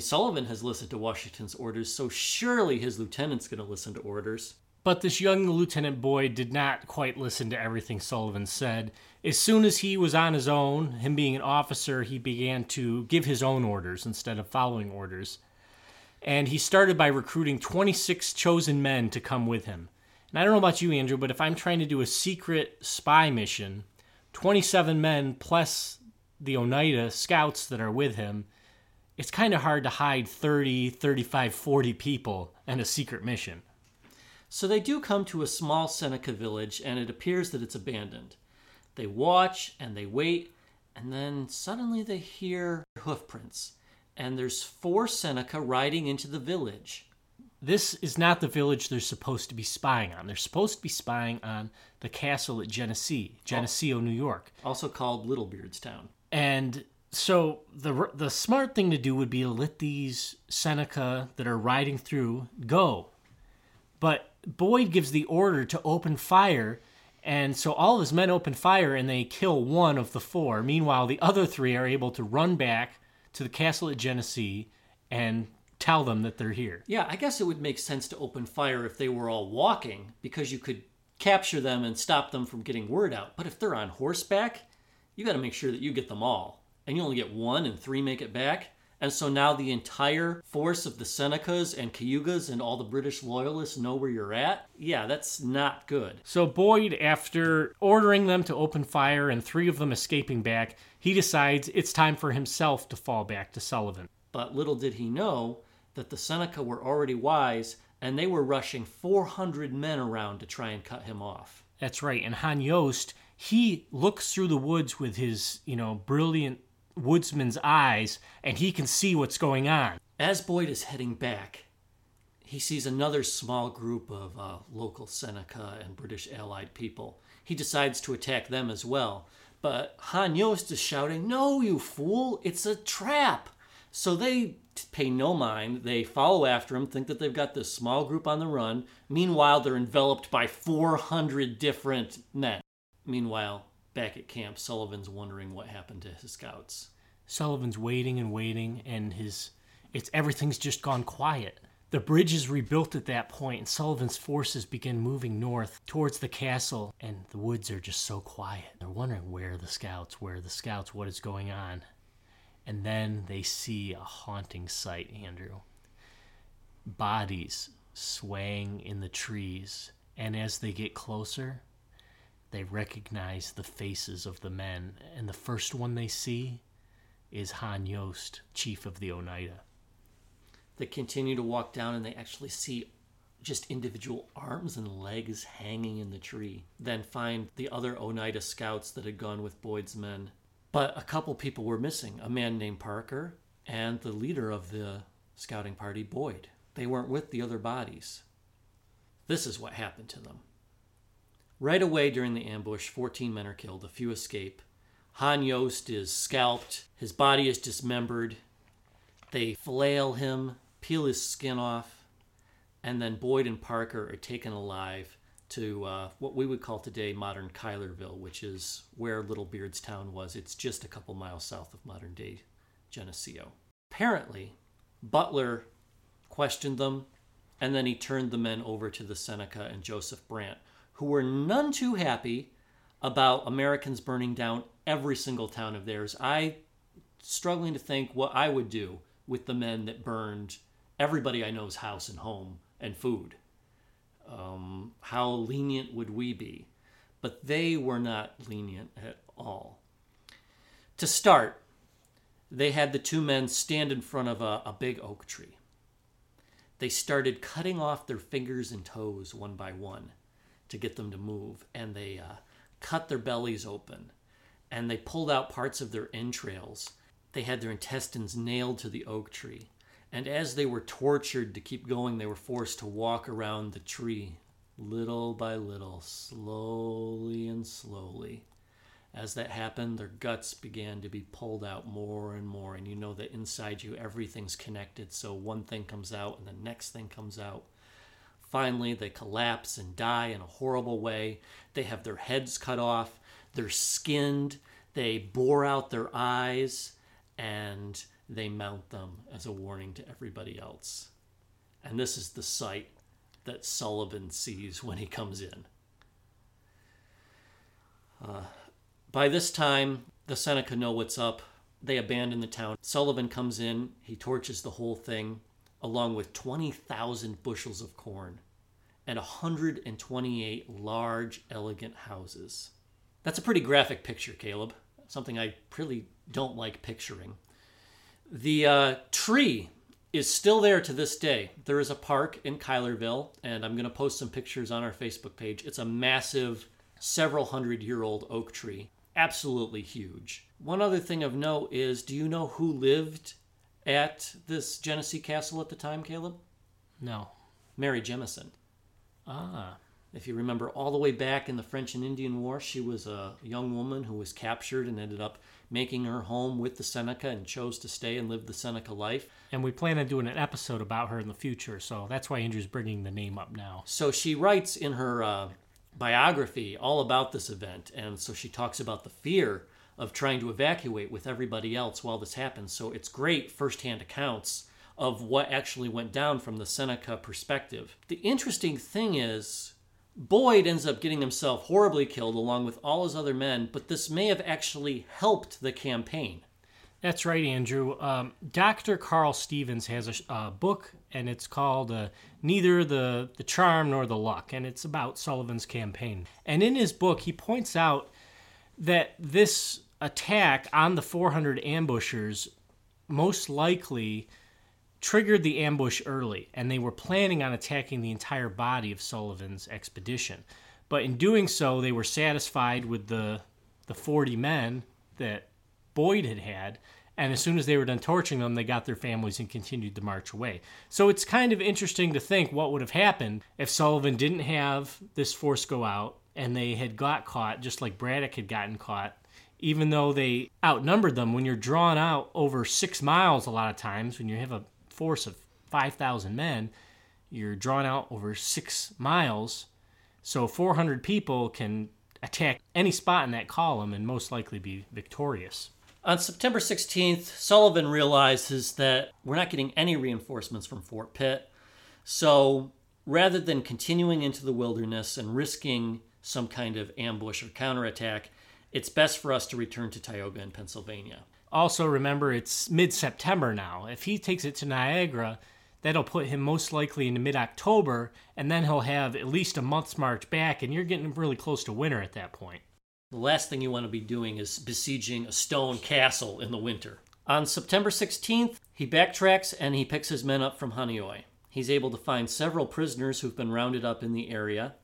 Sullivan has listened to Washington's orders, so surely his lieutenant's going to listen to orders. But this young Lieutenant Boyd did not quite listen to everything Sullivan said. As soon as he was on his own, him being an officer, he began to give his own orders instead of following orders. And he started by recruiting 26 chosen men to come with him. And I don't know about you, Andrew, but if I'm trying to do a secret spy mission, 27 men plus the Oneida scouts that are with him, it's kind of hard to hide 30, 35, 40 people and a secret mission. So they do come to a small Seneca village, and it appears that it's abandoned. They watch and they wait, and then suddenly they hear hoofprints, and there's 4 Seneca riding into the village. This is not the village they're supposed to be spying on. They're supposed to be spying on the castle at Geneseo, New York. Also called Littlebeard's Town. And so the smart thing to do would be to let these Seneca that are riding through go. But Boyd gives the order to open fire, and so all of his men open fire, and they kill one of the 4. Meanwhile, the other 3 are able to run back to the castle at Genesee and tell them that they're here. Yeah, I guess it would make sense to open fire if they were all walking, because you could capture them and stop them from getting word out. But if they're on horseback, you got to make sure that you get them all. And you only get 1, and 3 make it back. And so now the entire force of the Senecas and Cayugas and all the British loyalists know where you're at. Yeah, that's not good. So Boyd, after ordering them to open fire and 3 of them escaping back, he decides it's time for himself to fall back to Sullivan. But little did he know that the Seneca were already wise, and they were rushing 400 men around to try and cut him off. That's right, and Han Yost, he looks through the woods with his, brilliant woodsman's eyes, and he can see what's going on. As Boyd is heading back, he sees another small group of local Seneca and British allied people. He decides to attack them as well, but Han Yost is shouting, "No, you fool, it's a trap!" So they pay no mind. They follow after him, think that they've got this small group on the run. Meanwhile, they're enveloped by 400 different men. Meanwhile, back at camp, Sullivan's wondering what happened to his scouts. Sullivan's waiting and waiting, and everything's just gone quiet. The bridge is rebuilt at that point, and Sullivan's forces begin moving north towards the castle, and the woods are just so quiet. They're wondering where are the scouts, what is going on? And then they see a haunting sight, Andrew. Bodies swaying in the trees, and as they get closer, they recognize the faces of the men, and the first one they see is Han Yost, chief of the Oneida. They continue to walk down, and they actually see just individual arms and legs hanging in the tree, then find the other Oneida scouts that had gone with Boyd's men. But a couple people were missing, a man named Parker and the leader of the scouting party, Boyd. They weren't with the other bodies. This is what happened to them. Right away during the ambush, 14 men are killed, a few escape. Han Yost is scalped, his body is dismembered. They flail him, peel his skin off, and then Boyd and Parker are taken alive to what we would call today modern Schuylerville, which is where Littlebeard's Town was. It's just a couple miles south of modern-day Geneseo. Apparently, Butler questioned them, and then he turned the men over to the Seneca and Joseph Brant, who were none too happy about Americans burning down every single town of theirs. I struggling to think what I would do with the men that burned everybody I know's house and home and food. How lenient would we be? But they were not lenient at all. To start, they had the 2 men stand in front of a big oak tree. They started cutting off their fingers and toes one by one to get them to move, and they cut their bellies open, and they pulled out parts of their entrails. They had their intestines nailed to the oak tree. And as they were tortured to keep going, they were forced to walk around the tree, little by little, slowly and slowly. As that happened, their guts began to be pulled out more and more, and you know that inside you everything's connected, so one thing comes out and the next thing comes out. Finally, they collapse and die in a horrible way. They have their heads cut off, they're skinned, they bore out their eyes, and they mount them as a warning to everybody else. And this is the sight that Sullivan sees when he comes in. By this time, the Seneca know what's up. They abandon the town. Sullivan comes in. He torches the whole thing, along with 20,000 bushels of corn and 128 large, elegant houses. That's a pretty graphic picture, Caleb. Something I really don't like picturing. The tree is still there to this day. There is a park in Schuylerville, and I'm going to post some pictures on our Facebook page. It's a massive, several hundred-year-old oak tree. Absolutely huge. One other thing of note is, do you know who lived at this Genesee Castle at the time, Caleb? No. Mary Jemison. Ah. If you remember, all the way back in the French and Indian War, she was a young woman who was captured and ended up making her home with the Seneca and chose to stay and live the Seneca life. And we plan on doing an episode about her in the future, so that's why Andrew's bringing the name up now. So she writes in her biography all about this event, and so she talks about the fear of trying to evacuate with everybody else while this happens. So it's great firsthand accounts of what actually went down from the Seneca perspective. The interesting thing is, Boyd ends up getting himself horribly killed along with all his other men, but this may have actually helped the campaign. That's right, Andrew. Dr. Carl Stevens has a book, and it's called Neither the Charm Nor the Luck, and it's about Sullivan's campaign. And in his book, he points out that this attack on the 400 ambushers most likely triggered the ambush early, and they were planning on attacking the entire body of Sullivan's expedition. But in doing so, they were satisfied with the 40 men that Boyd had, and as soon as they were done torching them, they got their families and continued to march away. So it's kind of interesting to think what would have happened if Sullivan didn't have this force go out, and they had got caught, just like Braddock had gotten caught. Even though they outnumbered them, when you're drawn out over 6 miles a lot of times, when you have a force of 5,000 men, you're drawn out over 6 miles, so 400 people can attack any spot in that column and most likely be victorious. On September 16th, Sullivan realizes that we're not getting any reinforcements from Fort Pitt, so rather than continuing into the wilderness and risking some kind of ambush or counterattack, it's best for us to return to Tioga in Pennsylvania. Also, remember, it's mid-September now. If he takes it to Niagara, that'll put him most likely into mid-October, and then he'll have at least a month's march back, and you're getting really close to winter at that point. The last thing you want to be doing is besieging a stone castle in the winter. On September 16th, he backtracks, and he picks his men up from Honeoy. He's able to find several prisoners who've been rounded up in the area,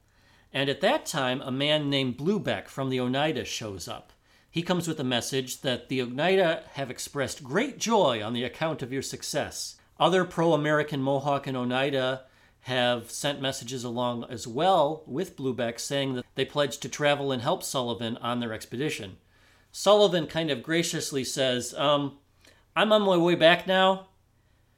and at that time, a man named Bluebeck from the Oneida shows up. He comes with a message that the Oneida have expressed great joy on the account of your success. Other pro-American Mohawk and Oneida have sent messages along as well with Bluebeck saying that they pledged to travel and help Sullivan on their expedition. Sullivan kind of graciously says, I'm on my way back now,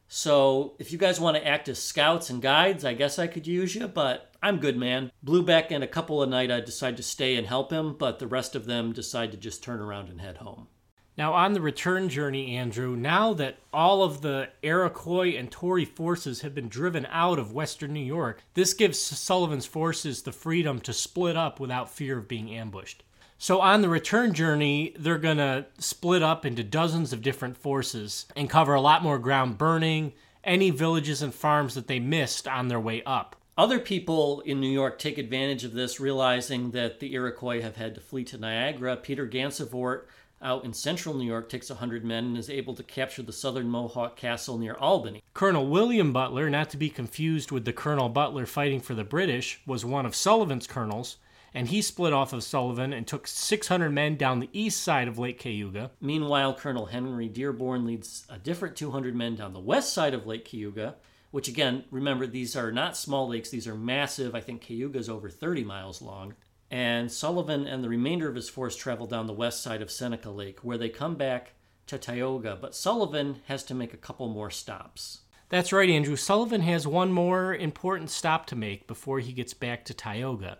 so if you guys want to act as scouts and guides, I guess I could use you, but I'm good, man. Bluebeck and a couple of Oneida decide to stay and help him, but the rest of them decide to just turn around and head home. Now, on the return journey, Andrew, now that all of the Iroquois and Tory forces have been driven out of western New York, this gives Sullivan's forces the freedom to split up without fear of being ambushed. So on the return journey, they're going to split up into dozens of different forces and cover a lot more ground, burning any villages and farms that they missed on their way up. Other people in New York take advantage of this, realizing that the Iroquois have had to flee to Niagara. Peter Gansevoort out in central New York takes 100 men and is able to capture the southern Mohawk castle near Albany. Colonel William Butler, not to be confused with the Colonel Butler fighting for the British, was one of Sullivan's colonels, and he split off of Sullivan and took 600 men down the east side of Lake Cayuga. Meanwhile, Colonel Henry Dearborn leads a different 200 men down the west side of Lake Cayuga, which again, remember, these are not small lakes. These are massive. I think Cayuga is over 30 miles long. And Sullivan and the remainder of his force travel down the west side of Seneca Lake, where they come back to Tioga. But Sullivan has to make a couple more stops. That's right, Andrew. Sullivan has one more important stop to make before he gets back to Tioga.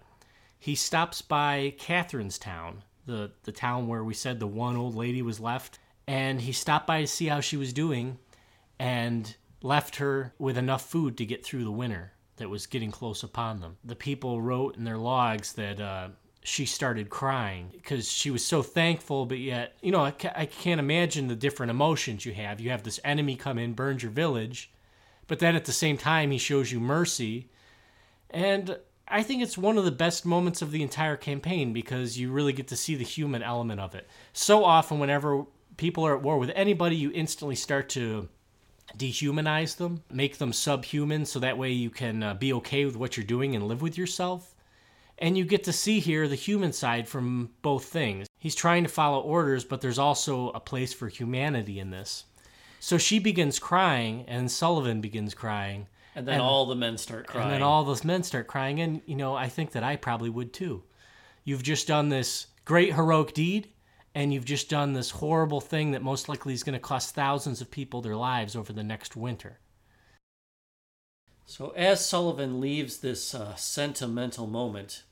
He stops by Catherine's Town, the town where we said the one old lady was left. And he stopped by to see how she was doing, and left her with enough food to get through the winter that was getting close upon them. The people wrote in their logs that she started crying because she was so thankful, but yet, you know, I can't imagine the different emotions you have. You have this enemy come in, burns your village, but then at the same time he shows you mercy, And I think it's one of the best moments of the entire campaign because you really get to see the human element of it. So often whenever people are at war with anybody, you instantly start to dehumanize them, make them subhuman, so that way you can be okay with what you're doing and live with yourself. And you get to see here the human side from both things. He's trying to follow orders, but there's also a place for humanity in this. So she begins crying, and Sullivan begins crying. And then all the men start crying. And then all those men start crying, and, you know, I think that I probably would too. You've just done this great heroic deed, and you've just done this horrible thing that most likely is going to cost thousands of people their lives over the next winter. So as Sullivan leaves this sentimental moment,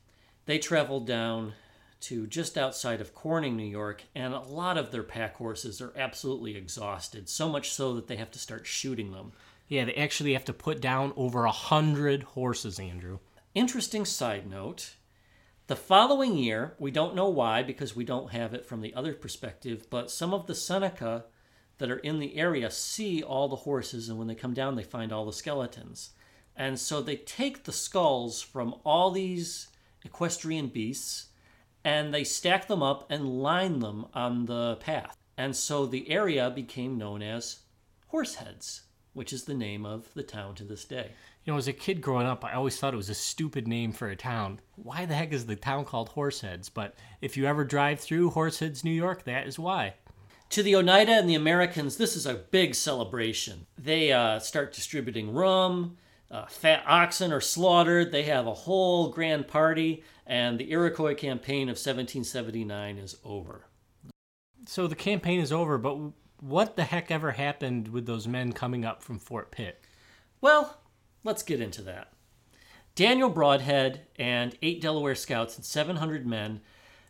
they travel down to just outside of Corning, New York, and a lot of their pack horses are absolutely exhausted, so much so that they have to start shooting them. Yeah, they actually have to put down over 100 horses, Andrew. Interesting side note. The following year, we don't know why because we don't have it from the other perspective, but some of the Seneca that are in the area see all the horses, and when they come down, they find all the skeletons. And so they take the skulls from all these equestrian beasts, and they stack them up and line them on the path. And so the area became known as Horseheads, which is the name of the town to this day. You know, as a kid growing up, I always thought it was a stupid name for a town. Why the heck is the town called Horseheads? But if you ever drive through Horseheads, New York, that is why. To the Oneida and the Americans, this is a big celebration. They start distributing rum. Fat oxen are slaughtered. They have a whole grand party, and the Iroquois campaign of 1779 is over. So the campaign is over, but what the heck ever happened with those men coming up from Fort Pitt? Well, let's get into that. Daniel Broadhead and 8 Delaware scouts and 700 men,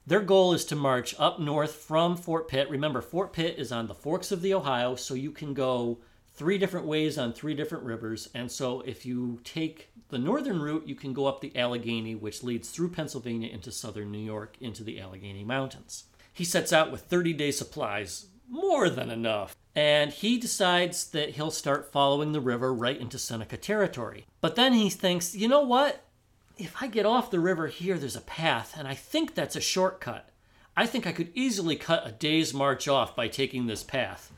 their goal is to march up north from Fort Pitt. Remember, Fort Pitt is on the forks of the Ohio, so you can go 3 different ways on 3 different rivers, and so if you take the northern route, you can go up the Allegheny, which leads through Pennsylvania into southern New York, into the Allegheny Mountains. He sets out with 30-day supplies, more than enough, and he decides that he'll start following the river right into Seneca territory. But then he thinks, you know what? If I get off the river here, there's a path, and I think that's a shortcut. I think I could easily cut a day's march off by taking this path.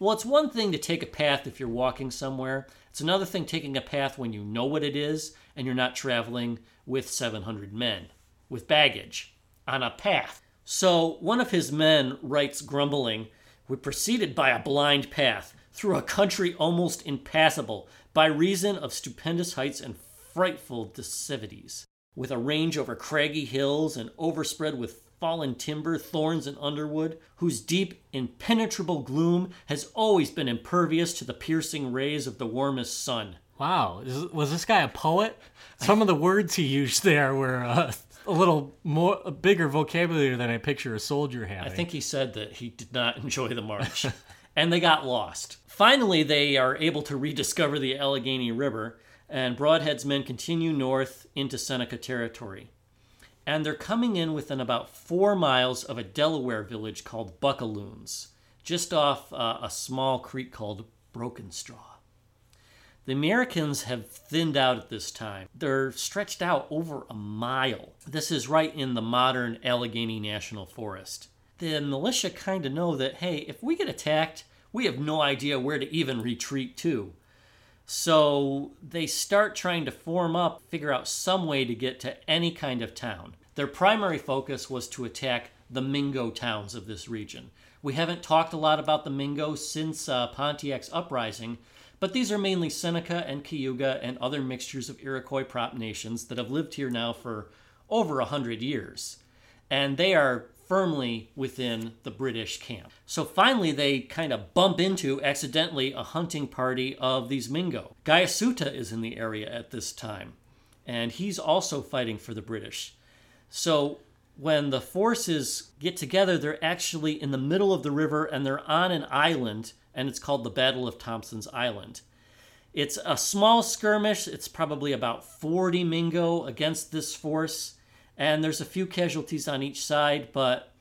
Well, it's one thing to take a path if you're walking somewhere. It's another thing taking a path when you know what it is and you're not traveling with 700 men, with baggage, on a path. So one of his men writes grumbling, "We proceeded by a blind path, through a country almost impassable, by reason of stupendous heights and frightful declivities, with a range over craggy hills and overspread with fallen timber, thorns, and underwood, whose deep, impenetrable gloom has always been impervious to the piercing rays of the warmest sun." Wow. Was this guy a poet? Some of the words he used there were a bigger vocabulary than I picture a soldier having. I think he said that he did not enjoy the march, and they got lost. Finally, they are able to rediscover the Allegheny River, and Broadhead's men continue north into Seneca territory. And they're coming in within about 4 miles of a Delaware village called Buckaloons, just off a small creek called Broken Straw. The Americans have thinned out at this time. They're stretched out over a mile. This is right in the modern Allegheny National Forest. The militia kind of know that, hey, if we get attacked, we have no idea where to even retreat to. So they start trying to form up, figure out some way to get to any kind of town. Their primary focus was to attack the Mingo towns of this region. We haven't talked a lot about the Mingo since Pontiac's uprising, but these are mainly Seneca and Cayuga and other mixtures of Iroquois prop nations that have lived here now for over 100 years. And they are firmly within the British camp. So finally they kind of bump into, accidentally, a hunting party of these Mingo. Gayasuta is in the area at this time, and he's also fighting for the British. So when the forces get together, they're actually in the middle of the river, and they're on an island, and it's called the Battle of Thompson's Island. It's a small skirmish. It's probably about 40 Mingo against this force, and there's a few casualties on each side, but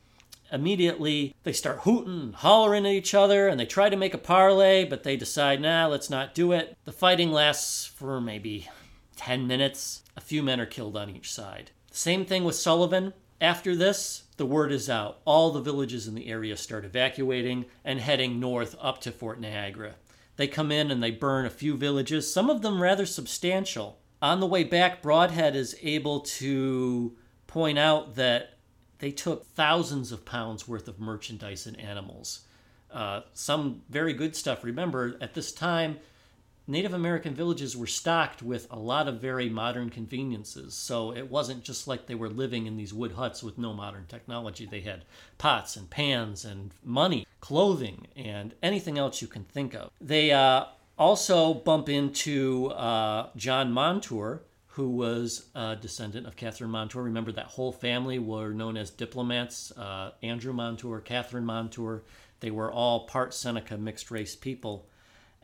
immediately they start hooting and hollering at each other, and they try to make a parley, but they decide, nah, let's not do it. The fighting lasts for maybe 10 minutes, A few men are killed on each side. Same thing with Sullivan. After this, the word is out. All the villages in the area start evacuating and heading north up to Fort Niagara. They come in and they burn a few villages, some of them rather substantial. On the way back, Broadhead is able to point out that they took thousands of pounds worth of merchandise and animals. Some very good stuff. Remember, at this time, Native American villages were stocked with a lot of very modern conveniences. So it wasn't just like they were living in these wood huts with no modern technology. They had pots and pans and money, clothing, and anything else you can think of. They also bump into John Montour, who was a descendant of Catherine Montour. Remember, that whole family were known as diplomats. Andrew Montour, Catherine Montour, they were all part Seneca mixed-race people.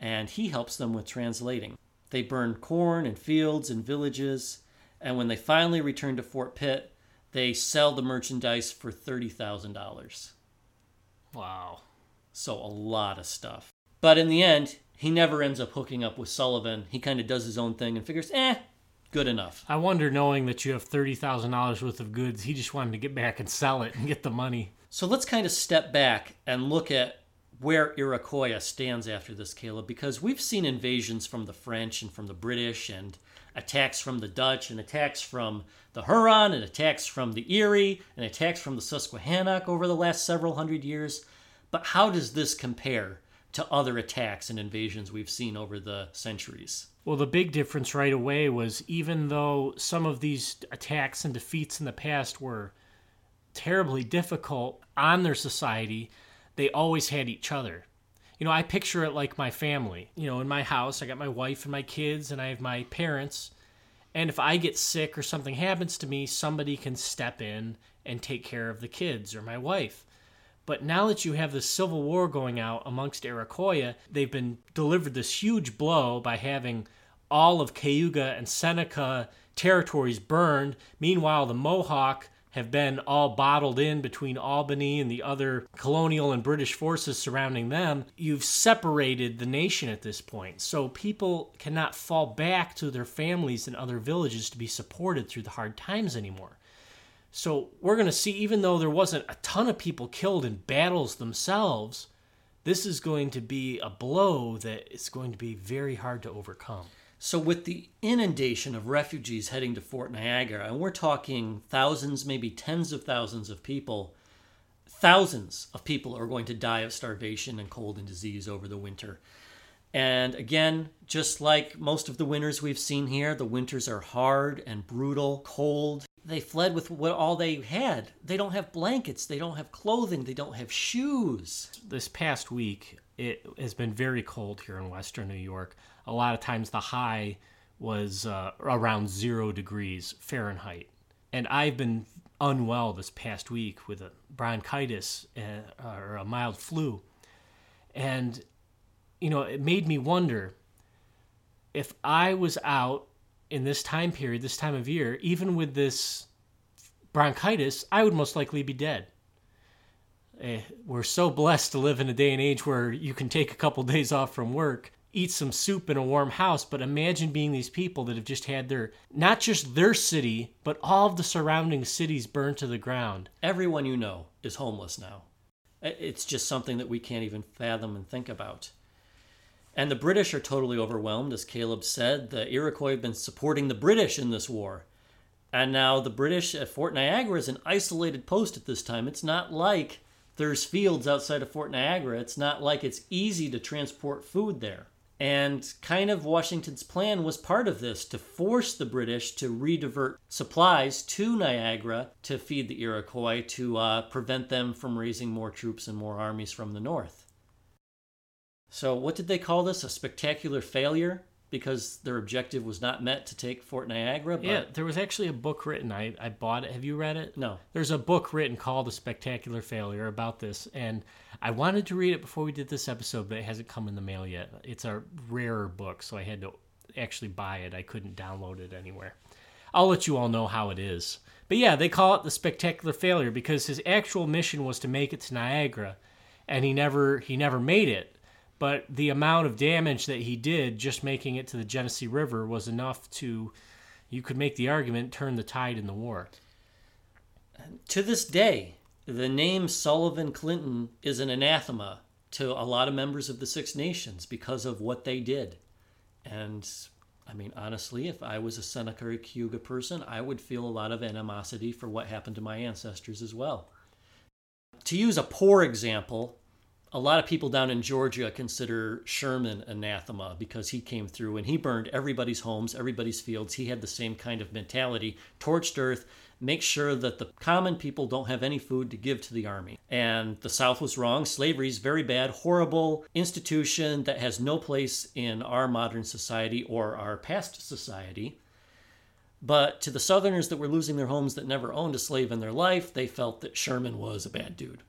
And he helps them with translating. They burn corn and fields and villages, and when they finally return to Fort Pitt, they sell the merchandise for $30,000. Wow. So a lot of stuff. But in the end, he never ends up hooking up with Sullivan. He kind of does his own thing and figures, good enough. I wonder, knowing that you have $30,000 worth of goods, he just wanted to get back and sell it and get the money. So let's kind of step back and look at where Iroquoia stands after this, Caleb, because we've seen invasions from the French and from the British and attacks from the Dutch and attacks from the Huron and attacks from the Erie and attacks from the Susquehannock over the last several hundred years. But how does this compare to other attacks and invasions we've seen over the centuries? Well, the big difference right away was, even though some of these attacks and defeats in the past were terribly difficult on their society, they always had each other. You know, I picture it like my family. You know, in my house, I got my wife and my kids, and I have my parents. And if I get sick or something happens to me, somebody can step in and take care of the kids or my wife. But now that you have this civil war going out amongst Iroquoia, they've been delivered this huge blow by having all of Cayuga and Seneca territories burned. Meanwhile, the Mohawk have been all bottled in between Albany and the other colonial and British forces surrounding them. You've separated the nation at this point, so people cannot fall back to their families and other villages to be supported through the hard times anymore. So we're going to see, even though there wasn't a ton of people killed in battles themselves, this is going to be a blow that is going to be very hard to overcome. So with the inundation of refugees heading to Fort Niagara, and we're talking thousands, maybe tens of thousands of people are going to die of starvation and cold and disease over the winter. And again, just like most of the winters we've seen here, the winters are hard and brutal, cold. They fled with what all they had. They don't have blankets. They don't have clothing. They don't have shoes. This past week, it has been very cold here in western New York. A lot of times the high was around 0 degrees Fahrenheit. And I've been unwell this past week with a bronchitis or a mild flu. And, you know, it made me wonder, if I was out in this time period, this time of year, even with this bronchitis, I would most likely be dead. We're so blessed to live in a day and age where you can take a couple days off from work, eat some soup in a warm house, but imagine being these people that have just had their, not just their city, but all of the surrounding cities burned to the ground. Everyone you know is homeless now. It's just something that we can't even fathom and think about. And the British are totally overwhelmed. As Caleb said, the Iroquois have been supporting the British in this war. And now the British at Fort Niagara is an isolated post at this time. It's not like there's fields outside of Fort Niagara. It's not like it's easy to transport food there. And kind of Washington's plan was part of this, to force the British to redivert supplies to Niagara to feed the Iroquois, to prevent them from raising more troops and more armies from the north. So what did they call this? A spectacular failure? Because their objective was not met to take Fort Niagara? But yeah, there was actually a book written. I bought it. Have you read it? No. There's a book written called A Spectacular Failure about this, and I wanted to read it before we did this episode, but it hasn't come in the mail yet. It's a rarer book, so I had to actually buy it. I couldn't download it anywhere. I'll let you all know how it is. But yeah, they call it The Spectacular Failure because his actual mission was to make it to Niagara, and he never made it. But the amount of damage that he did just making it to the Genesee River was enough to you could make the argument turn the tide in the war. To this day, the name Sullivan Clinton is an anathema to a lot of members of the Six Nations because of what they did. And, I mean, honestly, if I was a Seneca or Cayuga person, I would feel a lot of animosity for what happened to my ancestors as well. To use a poor example, a lot of people down in Georgia consider Sherman anathema because he came through and he burned everybody's homes, everybody's fields. He had the same kind of mentality, torched earth, make sure that the common people don't have any food to give to the army. And the South was wrong. Slavery is very bad, horrible institution that has no place in our modern society or our past society. But to the Southerners that were losing their homes that never owned a slave in their life, they felt that Sherman was a bad dude.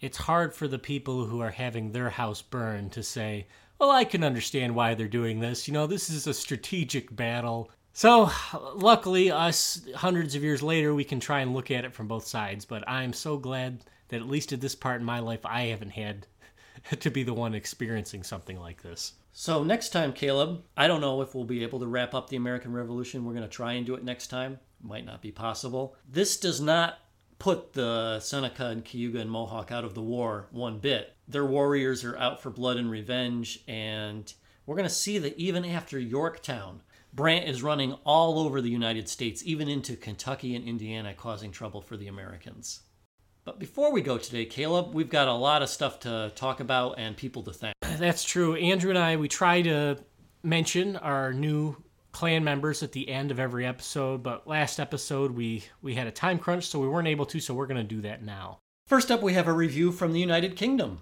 It's hard for the people who are having their house burned to say, well, I can understand why they're doing this. You know, this is a strategic battle. So, luckily, us hundreds of years later, we can try and look at it from both sides. But I'm so glad that at least at this part in my life, I haven't had to be the one experiencing something like this. So next time, Caleb, I don't know if we'll be able to wrap up the American Revolution. We're going to try and do it next time. Might not be possible. This does not put the Seneca and Cayuga and Mohawk out of the war one bit. Their warriors are out for blood and revenge, and we're going to see that even after Yorktown, Brant is running all over the United States, even into Kentucky and Indiana, causing trouble for the Americans. But before we go today, Caleb, we've got a lot of stuff to talk about and people to thank. That's true. Andrew and I, we try to mention our new clan members at the end of every episode, but last episode we had a time crunch, so we weren't able to, so we're going to do that now. First up, we have a review from the United Kingdom.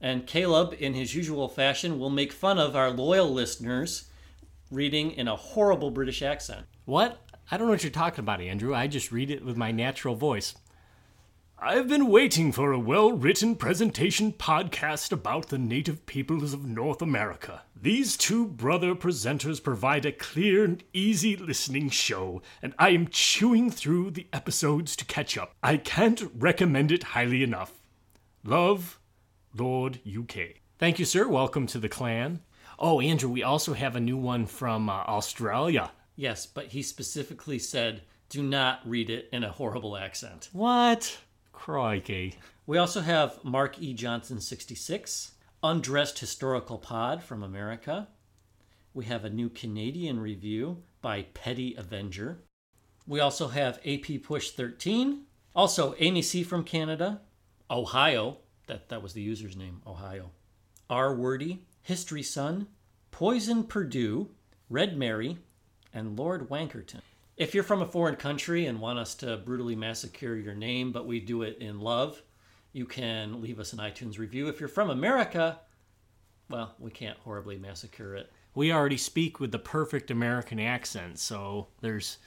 And Caleb, in his usual fashion, will make fun of our loyal listeners reading in a horrible British accent. What? I don't know what you're talking about, Andrew. I just read it with my natural voice. I've been waiting for a well-written presentation podcast about the native peoples of North America. These two brother presenters provide a clear and easy listening show, and I am chewing through the episodes to catch up. I can't recommend it highly enough. Love, Lord UK. Thank you, sir. Welcome to the clan. Oh, Andrew, we also have a new one from Australia. Yes, but he specifically said, do not read it in a horrible accent. What? Crikey. We also have Mark E. Johnson, 66, Undressed Historical Pod from America. We have a new Canadian review by Petty Avenger. We also have AP Push 13. Also, Amy C. from Canada. Ohio. That was the user's name, Ohio. R. Wordy, History Sun, Poison Purdue, Red Mary, and Lord Wankerton. If you're from a foreign country and want us to brutally massacre your name, but we do it in love, you can leave us an iTunes review. If you're from America, well, we can't horribly massacre it. We already speak with the perfect American accent, so there's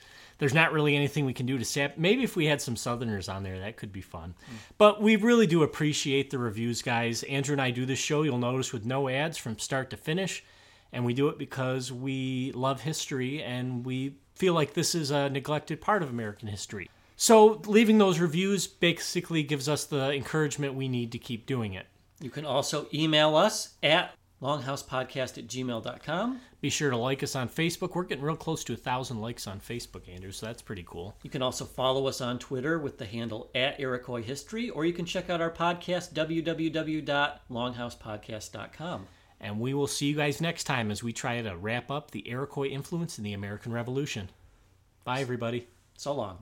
not really anything we can do to say. Maybe if we had some Southerners on there, that could be fun. But we really do appreciate the reviews, guys. Andrew and I do this show, you'll notice, with no ads from start to finish, and we do it because we love history and we feel like this is a neglected part of American history. So leaving those reviews basically gives us the encouragement we need to keep doing it. You can also email us at LonghousePodcast@gmail.com. Be sure to like us on Facebook. We're getting real close to 1,000 likes on Facebook, Andrew, so that's pretty cool. You can also follow us on Twitter with the handle @IroquoisHistory, or you can check out our podcast, www.LonghousePodcast.com. And we will see you guys next time as we try to wrap up the Iroquois influence in the American Revolution. Bye, everybody. So long.